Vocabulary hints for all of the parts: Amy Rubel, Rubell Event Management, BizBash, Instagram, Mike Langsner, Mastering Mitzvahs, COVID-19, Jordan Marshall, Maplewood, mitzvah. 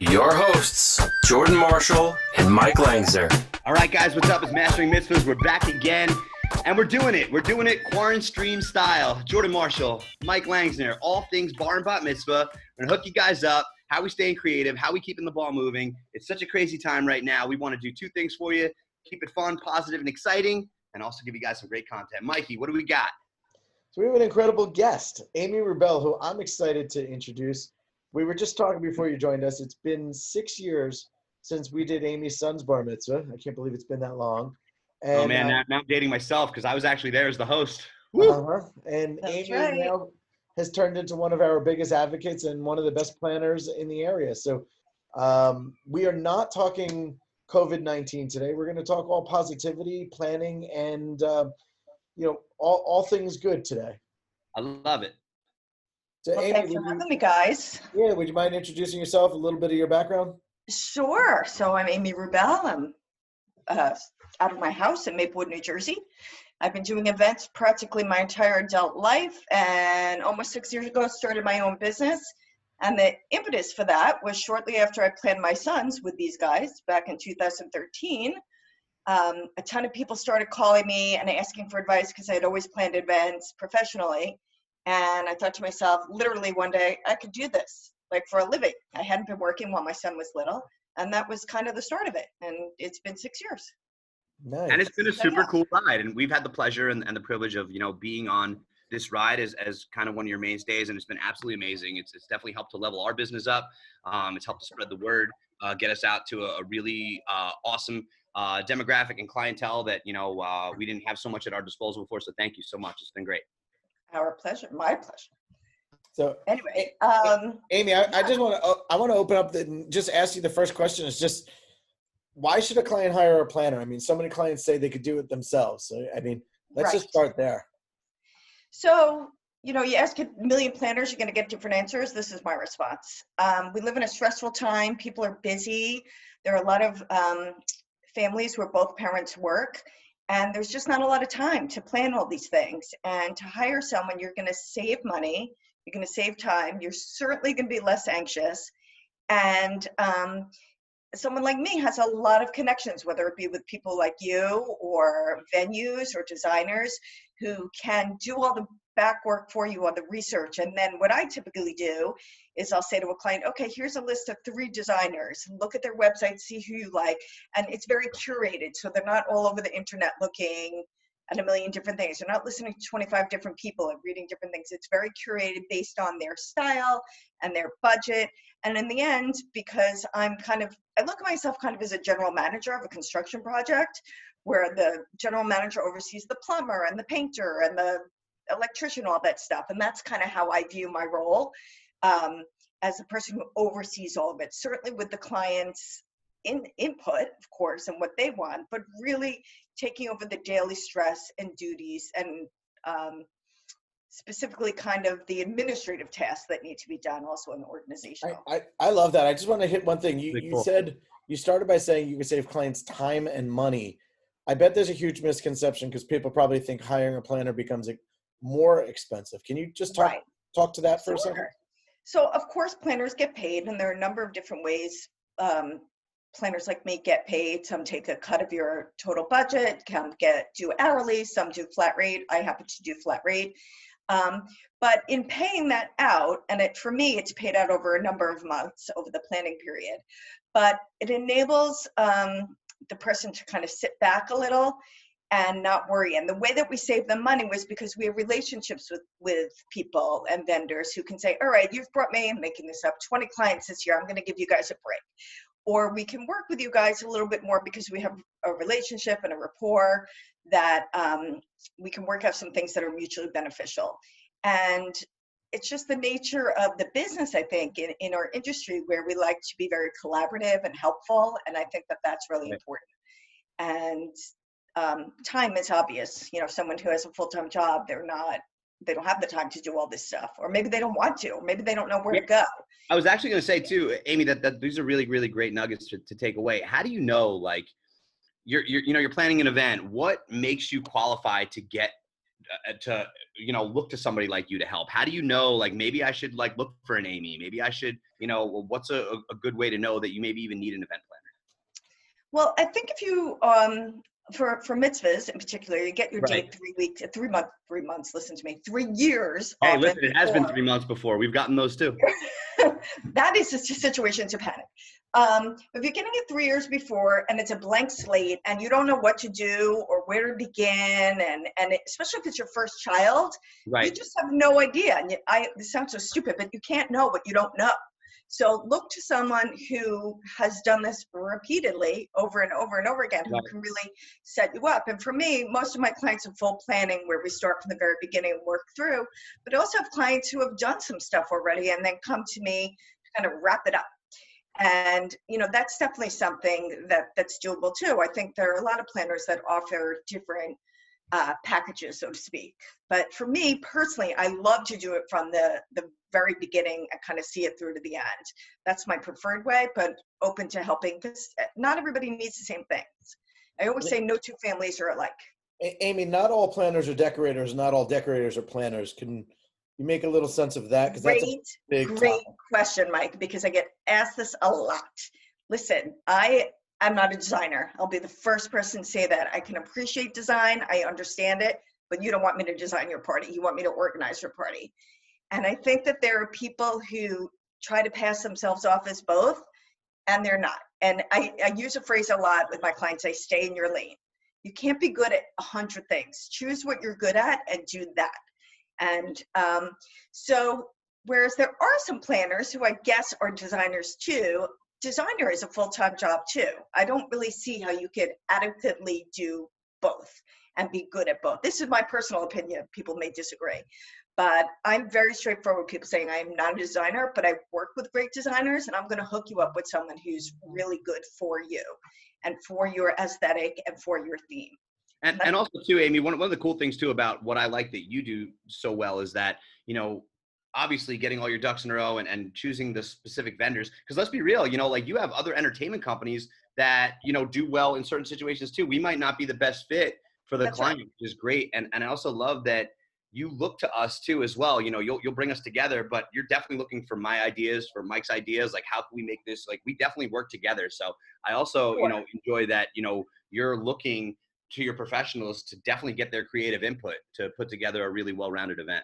Your hosts, Jordan Marshall and Mike Langsner. All right, guys, what's up? It's Mastering Mitzvahs. We're back again, and we're doing it. We're doing it quarantine style. Jordan Marshall, Mike Langsner, all things bar and bat mitzvah. We're going to hook you guys up, how we staying creative, how we keeping the ball moving. It's such a crazy time right now. We want to do two things for you, keep it fun, positive, and exciting, and also give you guys some great content. Mikey, what do we got? So we have an incredible guest, Amy Rubel, who I'm excited to introduce. We were just talking before you joined us. It's been 6 years since we did Amy's son's bar mitzvah. I can't believe it's been that long. And, oh, man, now I'm dating myself because I was actually there as the host. Woo! Uh-huh. And that's Amy right. Now has turned into one of our biggest advocates and one of the best planners in the area. So we are not talking COVID-19 today. We're going to talk all positivity, planning, and all things good today. I love it. So, well, Amy, thanks for having me, guys. Yeah, would you mind introducing yourself, a little bit of your background? Sure. So I'm Amy Rubel. I'm out of my house in Maplewood, New Jersey. I've been doing events practically my entire adult life, and almost 6 years ago, I started my own business. And the impetus for that was shortly after I planned my sons with these guys back in 2013. A ton of people started calling me and asking for advice because I had always planned events professionally. And I thought to myself, literally one day, I could do this, like for a living. I hadn't been working while my son was little. And that was kind of the start of it. And it's been 6 years. Nice. And it's been a super cool ride. And we've had the pleasure and the privilege of, being on this ride as kind of one of your mainstays. And it's been absolutely amazing. It's definitely helped to level our business up. It's helped to spread the word, get us out to a really awesome demographic and clientele that, we didn't have so much at our disposal before. So thank you so much. It's been great. Our pleasure, my pleasure. So anyway, Amy, I just want to open up and just ask you the first question is just, why should a client hire a planner? I mean, so many clients say they could do it themselves. So, let's just start there. So, you ask a million planners, you're going to get different answers. This is my response. We live in a stressful time. People are busy. There are a lot of families where both parents work. And there's just not a lot of time to plan all these things. And to hire someone, you're going to save money, you're going to save time, you're certainly going to be less anxious. And someone like me has a lot of connections, whether it be with people like you or venues or designers who can do all the back work for you on the research. And then what I typically do is I'll say to a client, okay, here's a list of 3 designers, look at their website, see who you like. And it's very curated. So they're not all over the internet looking at a million different things. They're not listening to 25 different people and reading different things. It's very curated based on their style and their budget. And in the end, because I look at myself kind of as a general manager of a construction project where the general manager oversees the plumber and the painter and the electrician, all that stuff. And that's kind of how I view my role as the person who oversees all of it, certainly with the client's input, of course, and what they want, but really taking over the daily stress and duties and specifically kind of the administrative tasks that need to be done also in the organization. I love that. I just want to hit one thing. You said, you started by saying you could save clients time and money. I bet there's a huge misconception because people probably think hiring a planner becomes more expensive. Can you just talk to that for a second? So of course, planners get paid, and there are a number of different ways planners like me get paid. Some take a cut of your total budget, some do hourly, some do flat rate. I happen to do flat rate. But in paying that out, and for me, it's paid out over a number of months over the planning period, but it enables the person to kind of sit back a little and not worry. And the way that we saved them money was because we have relationships with people and vendors who can say, all right, you've brought me, I'm making this up, 20 clients this year, I'm going to give you guys a break. Or we can work with you guys a little bit more because we have a relationship and a rapport that we can work out some things that are mutually beneficial. And it's just the nature of the business, I think, in our industry, where we like to be very collaborative and helpful. And I think that that's really important. And time is obvious. You know, someone who has a full-time job, they don't have the time to do all this stuff, or maybe they don't want to, or maybe they don't know where to go. I was actually going to say too, Amy, that these are really, really great nuggets to take away. How do you know, like you're planning an event, what makes you qualified to get to, you know, look to somebody like you to help? How do you know, like, maybe I should like look for an Amy, maybe I should, you know, what's a good way to know that you maybe even need an event planner? Well, I think if you, for mitzvahs in particular, you get your date 3 months, listen to me, 3 years. Oh, listen, it has been 3 months before. We've gotten those too. That is just a situation to panic. If you're getting it 3 years before and it's a blank slate and you don't know what to do or where to begin, and especially if it's your first child, you just have no idea. And this sounds so stupid, but you can't know what you don't know. So look to someone who has done this repeatedly over and over and over again, who can really set you up. And for me, most of my clients are full planning, where we start from the very beginning and work through, but I also have clients who have done some stuff already and then come to me to kind of wrap it up. And, you know, that's definitely something that's doable too. I think there are a lot of planners that offer different packages, so to speak. But for me personally, I love to do it from the very beginning and kind of see it through to the end. That's my preferred way, but open to helping, because not everybody needs the same things. I always say no two families are alike. Amy, not all planners are decorators. Not all decorators are planners. Can you make a little sense of that? Because that's a big question, Mike, because I get asked this a lot. Listen, I'm not a designer. I'll be the first person to say that. I can appreciate design. I understand it, but you don't want me to design your party. You want me to organize your party. And I think that there are people who try to pass themselves off as both, and they're not. And I use a phrase a lot with my clients. I stay in your lane. You can't be good at 100 things. Choose what you're good at and do that. And so, whereas there are some planners who I guess are designers too, designer is a full-time job too. I don't really see how you could adequately do both and be good at both. This is my personal opinion. People may disagree, but I'm very straightforward with people saying I am not a designer, but I work with great designers, and I'm going to hook you up with someone who's really good for you and for your aesthetic and for your theme. And also too, Amy, one of the cool things too about what I like that you do so well is that, you know, obviously getting all your ducks in a row and choosing the specific vendors, because let's be real, you know, like you have other entertainment companies that, you know, do well in certain situations too. We might not be the best fit for the client, which is great. And I also love that you look to us too as well. You know, you'll bring us together, but you're definitely looking for my ideas, for Mike's ideas, like how can we make this, like we definitely work together. So I also, you know, enjoy that, you know, you're looking to your professionals to definitely get their creative input to put together a really well-rounded event.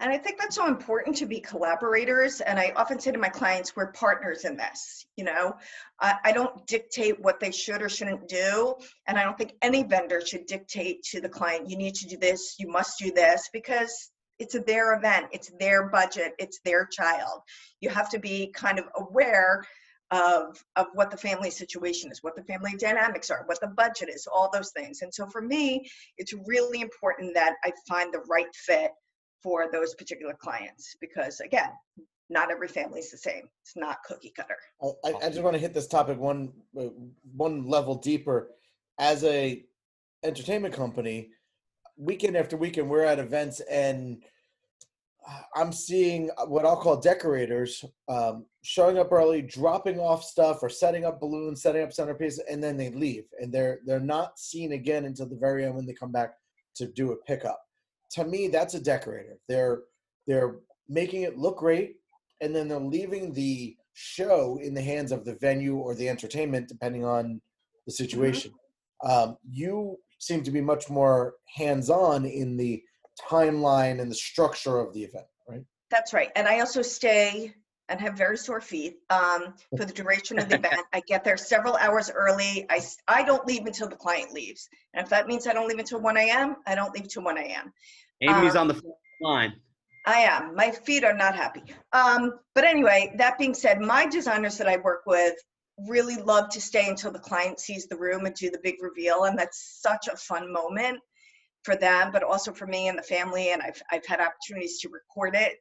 And I think that's so important, to be collaborators. And I often say to my clients, we're partners in this. You know, I don't dictate what they should or shouldn't do. And I don't think any vendor should dictate to the client, you need to do this, you must do this, because it's their event, it's their budget, it's their child. You have to be kind of aware of what the family situation is, what the family dynamics are, what the budget is, all those things. And so for me, it's really important that I find the right fit for those particular clients, because again, not every family is the same. It's not cookie cutter. I just want to hit this topic one level deeper. As a entertainment company, weekend after weekend, we're at events and I'm seeing what I'll call decorators showing up early, dropping off stuff or setting up balloons, setting up centerpieces, and then they leave. And they're not seen again until the very end when they come back to do a pickup. To me, that's a decorator. They're making it look great, and then they're leaving the show in the hands of the venue or the entertainment, depending on the situation. You seem to be much more hands-on in the timeline and the structure of the event, right? That's right. And I also stay and have very sore feet for the duration of the event. I get there several hours early. I don't leave until the client leaves. And if that means I don't leave until 1 a.m., I don't leave till 1 a.m. Amy's on the line. I am. My feet are not happy. But anyway, that being said, my designers that I work with really love to stay until the client sees the room and do the big reveal. And that's such a fun moment for them, but also for me and the family. And I've had opportunities to record it.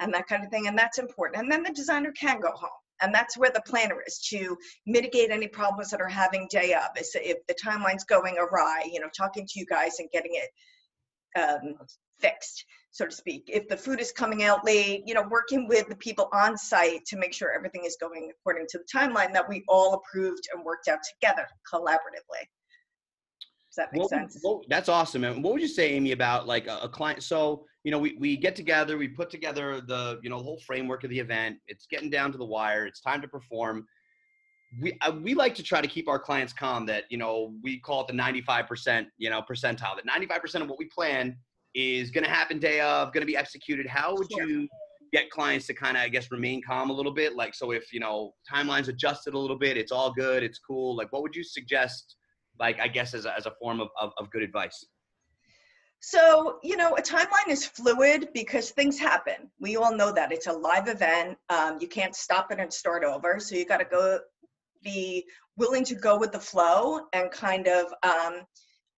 and that kind of thing, and that's important. And then the designer can go home, and that's where the planner is to mitigate any problems that are having day of. If the timeline's going awry, you know, talking to you guys and getting it fixed, so to speak. If the food is coming out late, you know, working with the people on site to make sure everything is going according to the timeline that we all approved and worked out together collaboratively. Does that make sense? That's awesome. And what would you say, Amy, about like a client? So, you know, we get together, we put together the, you know, the whole framework of the event. It's getting down to the wire. It's time to perform. We like to try to keep our clients calm that, you know, we call it the 95%, you know, percentile, that 95% of what we plan is going to happen day of, going to be executed. How would you get clients to kind of, I guess, remain calm a little bit? Like, so if, you know, timeline's adjusted a little bit, it's all good, it's cool. Like, what would you suggest, like, I guess, as a form of good advice? So, you know, a timeline is fluid because things happen. We all know that. It's a live event. You can't stop it and start over. So you got to be willing to go with the flow and kind of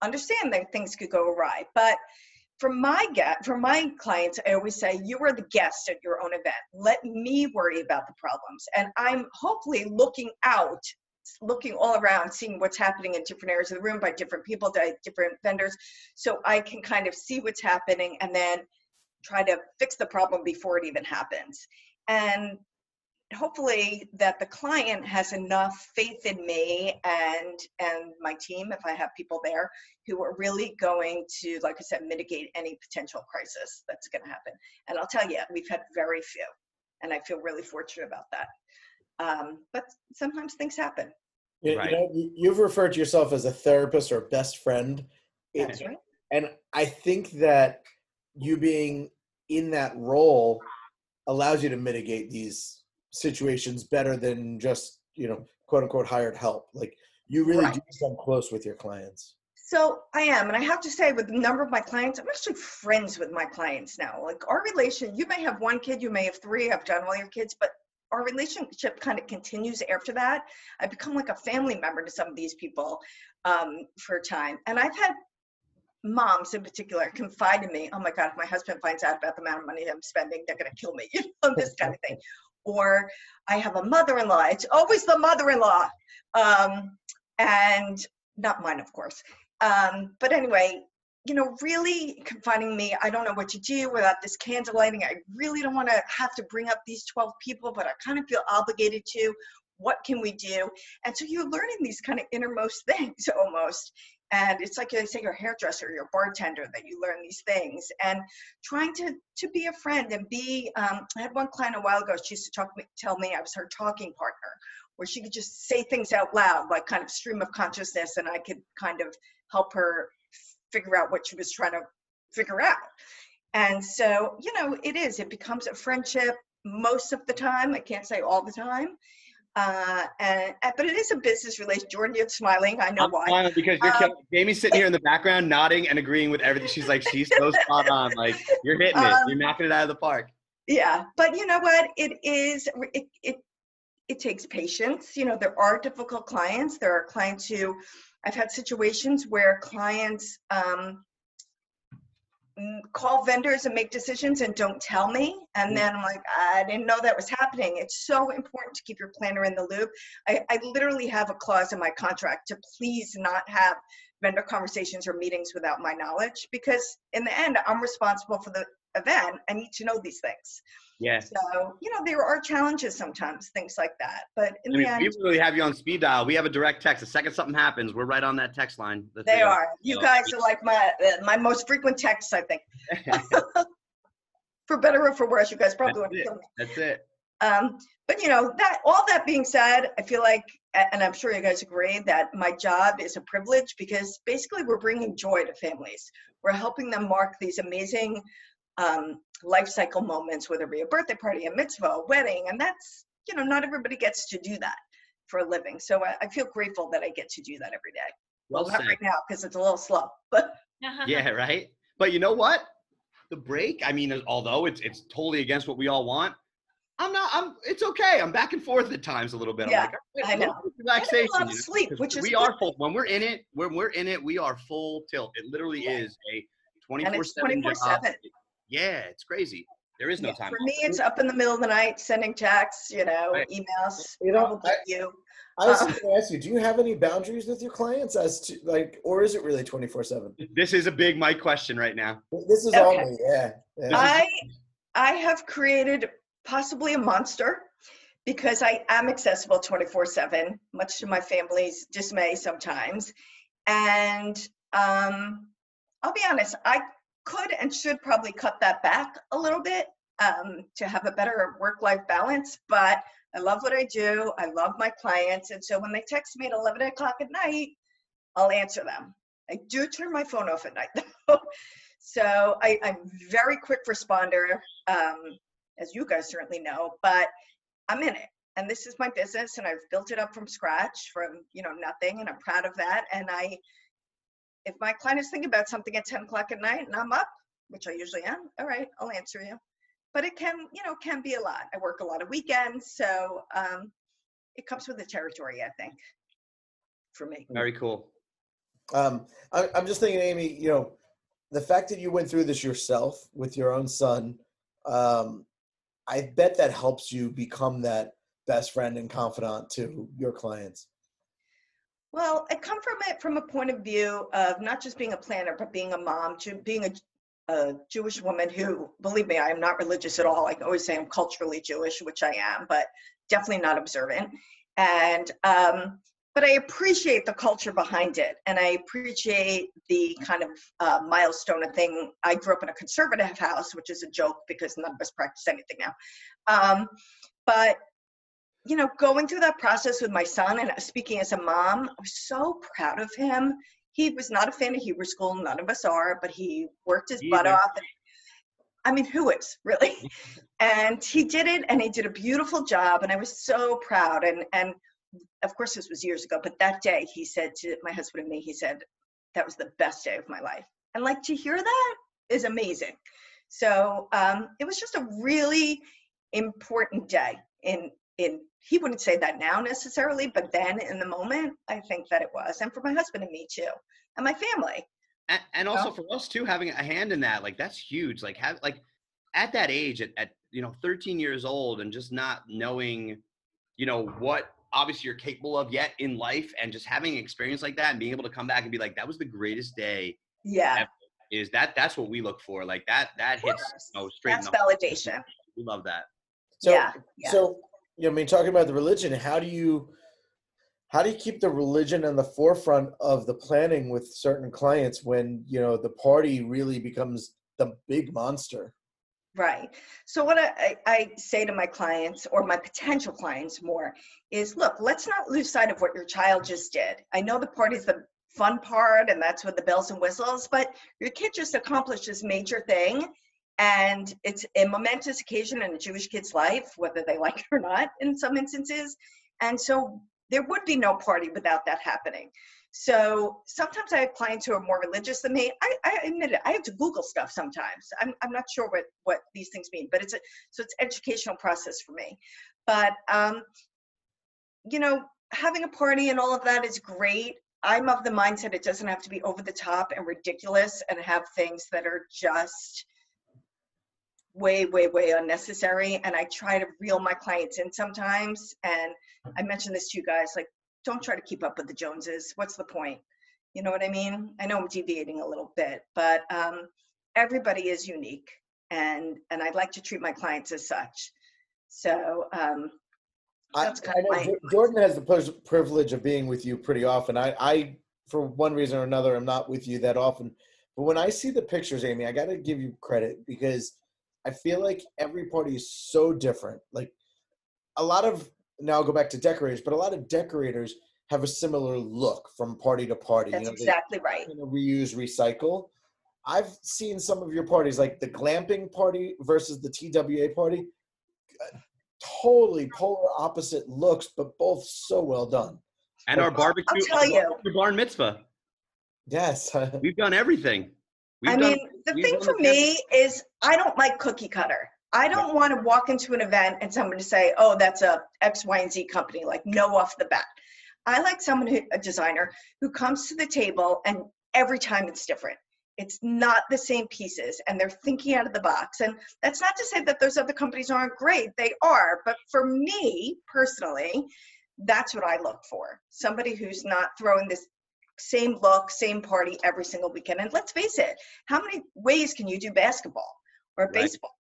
understand that things could go awry. But for my clients, I always say, you are the guest at your own event. Let me worry about the problems. And I'm hopefully looking out, looking all around, seeing what's happening in different areas of the room by different people, by different vendors. So I can kind of see what's happening and then try to fix the problem before it even happens. And hopefully that the client has enough faith in me and my team, if I have people there, who are really going to, like I said, mitigate any potential crisis that's going to happen. And I'll tell you, we've had very few, and I feel really fortunate about that. But sometimes things happen. Right. You know, you've referred to yourself as a therapist or best friend. That's right. And I think that you being in that role allows you to mitigate these situations better than just, you know, quote unquote hired help. Like, you really do become close with your clients. So I am, and I have to say, with a number of my clients, I'm actually friends with my clients now. Like, our relation, you may have one kid, you may have three, I've done all your kids, but our relationship kind of continues after that. I become like a family member to some of these people for a time. And I've had moms in particular confide in me, oh my God, if my husband finds out about the amount of money I'm spending, they're going to kill me, you know, this kind of thing. Or I have a mother-in-law. It's always the mother-in-law. And not mine, of course. But anyway, you know, really confiding me, I don't know what to do without this candle lighting. I really don't want to have to bring up these 12 people, but I kind of feel obligated to. What can we do? And so you're learning these kind of innermost things almost. And it's like, they say, your hairdresser, your bartender, that you learn these things. And trying to be a friend and be, I had one client a while ago, she used to tell me I was her talking partner, where she could just say things out loud, like kind of stream of consciousness, and I could kind of help her figure out what she was trying to figure out. And so, you know, it becomes a friendship most of the time. I can't say all the time. But it is a business relationship. Jordan, you're smiling. I know why. I'm smiling because you're killing. Amy's sitting here in the background, nodding and agreeing with everything. She's like, she's so spot on. Like, you're hitting it. You're knocking it out of the park. Yeah, but you know what? It takes patience. You know, there are difficult clients. There are clients who, I've had situations where clients call vendors and make decisions and don't tell me, and then I'm like, I didn't know that was happening. It's so important to keep your planner in the loop. I literally have a clause in my contract to please not have vendor conversations or meetings without my knowledge, because in the end, I'm responsible for the event. I need to know these things. Yes. So, you know, there are challenges sometimes, things like that. But in the end, we really have you on speed dial. We have a direct text. The second something happens, we're right on that text line. They are. You guys are like my most frequent texts, I think. For better or for worse, you guys probably want to kill me. That's it. But, you know, that all that being said, I feel like, and I'm sure you guys agree, that my job is a privilege, because basically we're bringing joy to families. We're helping them mark these amazing life cycle moments, whether it be a birthday party, a mitzvah, a wedding, and that's, you know, not everybody gets to do that for a living. So I feel grateful that I get to do that every day. Well, not right now because it's a little slow. But yeah, right. But you know what? The break. I mean, although it's totally against what we all want, it's okay. I'm back and forth at times a little bit. Yeah, I'm like, I know. Relaxation. I know, you know? Sleep, which is full. When we're in it, when we're in it, we are full tilt. It literally is a 24/7. Yeah, it's crazy. There is no time. For me, it's up in the middle of the night, sending texts, you know, right. Emails. You know, I was going to ask you, do you have any boundaries with your clients as to like, or is it really 24/7? This is a big Mike question right now. This is all me, yeah. I have created possibly a monster because I am accessible 24/7, much to my family's dismay sometimes. And I'll be honest, I could and should probably cut that back a little bit to have a better work-life balance, but I love what I do. I love my clients. And so when they text me at 11 o'clock at night, I'll answer them. I do turn my phone off at night though. So I'm very quick responder, as you guys certainly know, but I'm in it. And this is my business, and I've built it up from scratch from, you know, nothing. And I'm proud of that. And if my client is thinking about something at 10 o'clock at night and I'm up, which I usually am, all right, I'll answer you. But it can, you know, can be a lot. I work a lot of weekends, so it comes with the territory, I think, for me. Very cool. I'm just thinking, Amy, you know, the fact that you went through this yourself with your own son, I bet that helps you become that best friend and confidant to your clients. Well, I come from it from a point of view of not just being a planner, but being a mom, to being a Jewish woman who, believe me, I am not religious at all. I always say I'm culturally Jewish, which I am, but definitely not observant. And, but I appreciate the culture behind it. And I appreciate the kind of milestone of thing. I grew up in a conservative house, which is a joke because none of us practice anything now. But you know, going through that process with my son and speaking as a mom, I was so proud of him. He was not a fan of Hebrew school. None of us are, but he worked his butt off. And, I mean, who is really? And he did it, and he did a beautiful job. And I was so proud. And of course this was years ago, but that day he said to my husband and me, he said, that was the best day of my life. And like, to hear that is amazing. So it was just a really important day in he wouldn't say that now necessarily, but then in the moment, I think that it was. And for my husband and me too, and my family. And also for us too, having a hand in that, like that's huge. Like at that age, at you know, 13 years old and just not knowing, you know, what obviously you're capable of yet in life, and just having an experience like that and being able to come back and be like, that was the greatest day. Yeah. Ever. Is that's what we look for. Like that hits, you know, straight. That's validation. We love that. So, yeah. So, you know, I mean, talking about the religion, how do you keep the religion on the forefront of the planning with certain clients when, you know, the party really becomes the big monster? Right. So what I say to my clients, or my potential clients more, is look, let's not lose sight of what your child just did. I know the party's the fun part, and that's with the bells and whistles, but your kid just accomplished this major thing. And it's a momentous occasion in a Jewish kid's life, whether they like it or not in some instances. And so there would be no party without that happening. So sometimes I have clients who are more religious than me. I admit it, I have to Google stuff sometimes. I'm not sure what these things mean, but it's an educational process for me. But, you know, having a party and all of that is great. I'm of the mindset it doesn't have to be over the top and ridiculous and have things that are just way, way, way unnecessary. And I try to reel my clients in sometimes. And I mentioned this to you guys, like, don't try to keep up with the Joneses. What's the point? You know what I mean? I know I'm deviating a little bit, but everybody is unique. And I'd like to treat my clients as such. So that's kind of my... Jordan has the privilege of being with you pretty often. I, for one reason or another, I'm not with you that often. But when I see the pictures, Amy, I got to give you credit, because I feel like every party is so different. Like now I'll go back to decorators, but a lot of decorators have a similar look from party to party. That's, you know, exactly right. Reuse, recycle. I've seen some of your parties, like the glamping party versus the TWA party, totally polar opposite looks, but both so well done. And like, our barbecue, I'll tell you, bar mitzvah. Yes. We've done everything. The thing for me is I don't like cookie cutter. I don't want to walk into an event and someone to say, oh, that's a X, Y, and Z company, like no off the bat. I like someone, a designer, who comes to the table and every time it's different. It's not the same pieces, and they're thinking out of the box. And that's not to say that those other companies aren't great. They are. But for me personally, that's what I look for. Somebody who's not throwing this same look, same party every single weekend. And let's face it, how many ways can you do basketball or baseball? Right.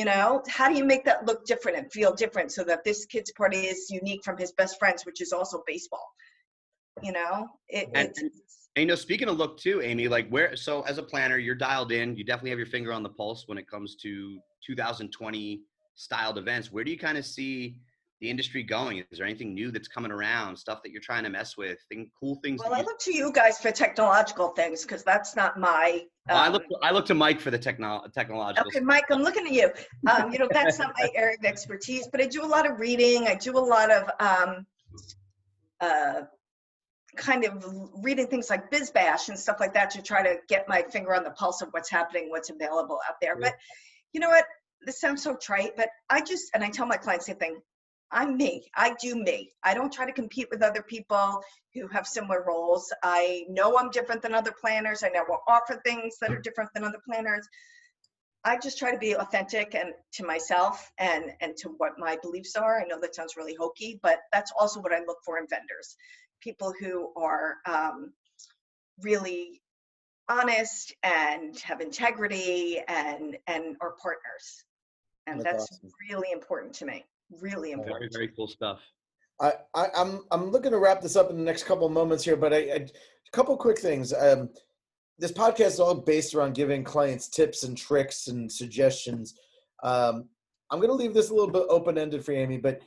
You know, how do you make that look different and feel different so that this kid's party is unique from his best friends, which is also baseball? You know, and you know, speaking of look too, Amy, like where, so as a planner, you're dialed in, you definitely have your finger on the pulse when it comes to 2020 styled events. Where do you kind of see the industry going? Is there anything new that's coming around, stuff that you're trying to mess with, cool things? Well, I look to you guys for technological things, because that's not my... I look to Mike for the technological. Okay, Mike, I'm looking at you. You know, that's not my area of expertise, but I do a lot of reading. I do a lot of kind of reading things like BizBash and stuff like that to try to get my finger on the pulse of what's happening, what's available out there. Yeah. But you know what? This sounds so trite, but and I tell my clients the thing. I'm me. I do me. I don't try to compete with other people who have similar roles. I know I'm different than other planners. I know we'll offer things that are different than other planners. I just try to be authentic and to myself and to what my beliefs are. I know that sounds really hokey, but that's also what I look for in vendors. People who are really honest and have integrity and are partners. And that's awesome. Really important to me. Really important. Very, very cool stuff. I'm looking to wrap this up in the next couple of moments here, but a couple quick things. This podcast is all based around giving clients tips and tricks and suggestions. I'm going to leave this a little bit open-ended for Amy, but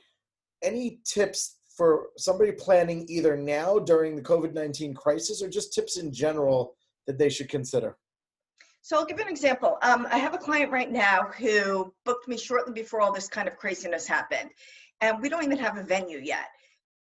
any tips for somebody planning either now during the COVID-19 crisis or just tips in general that they should consider? So I'll give you an example. I have a client right now who booked me shortly before all this kind of craziness happened. And we don't even have a venue yet.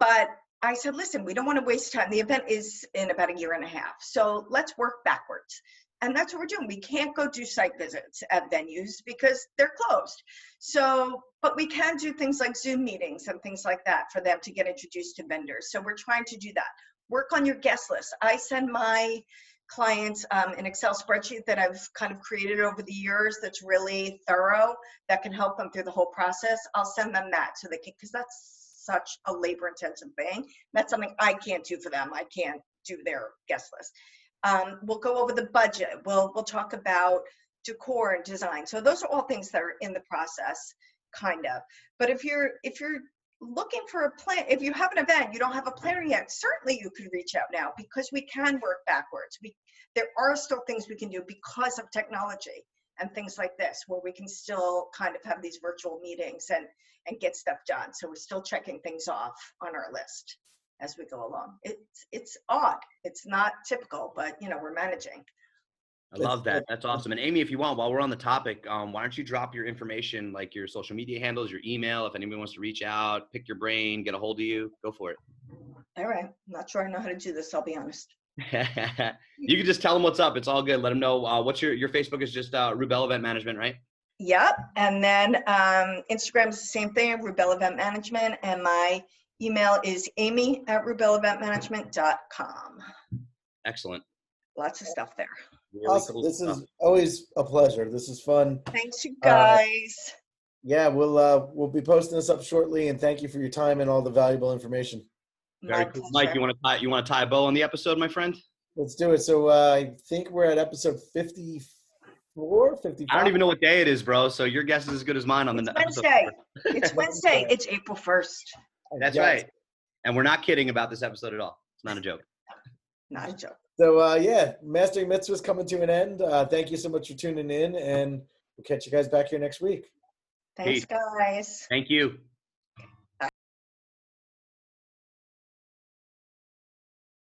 But I said, listen, we don't want to waste time. The event is in about a year and a half. So let's work backwards. And that's what we're doing. We can't go do site visits at venues because they're closed. So, but we can do things like Zoom meetings and things like that for them to get introduced to vendors. So we're trying to do that. Work on your guest list. I send my clients an Excel spreadsheet that I've kind of created over the years that's really thorough, that can help them through the whole process. I'll send them that so they can, because that's such a labor-intensive thing. That's something I can't do for them. I can't do their guest list. We'll go over the budget. We'll talk about decor and design. So those are all things that are in the process, kind of. But if you're looking for a plan, if you have an event, you don't have a planner yet, certainly you could reach out now, because we can work backwards. There are still things we can do because of technology and things like this, where we can still kind of have these virtual meetings and get stuff done. So we're still checking things off on our list as we go along. It's odd. It's not typical, but you know, we're managing. I love that. That's awesome. And Amy, if you want, while we're on the topic, why don't you drop your information, like your social media handles, your email, if anybody wants to reach out, pick your brain, get a hold of you, go for it. All right. I'm not sure I know how to do this. I'll be honest. You can just tell them what's up. It's all good. Let them know. What's your Facebook is just Rubell Event Management, right? Yep. And then Instagram is the same thing, Rubell Event Management. And my email is amy@rubelleventmanagement.com. Excellent. Lots of stuff there. Really awesome. Cool. This is always a pleasure. This is fun. Thanks, you guys. Yeah, we'll be posting this up shortly, and thank you for your time and all the valuable information. Very cool. Mike, you want to tie a bow on the episode, my friend? Let's do it. So I think we're at episode 54, 55. I don't even know what day it is, bro. So your guess is as good as mine on the Wednesday. It's Wednesday. It's April 1st. That's right. And we're not kidding about this episode at all. It's not a joke. Not a joke. So, Mastering Mitzvahs coming to an end. Thank you so much for tuning in, and we'll catch you guys back here next week. Thanks, guys. Thank you.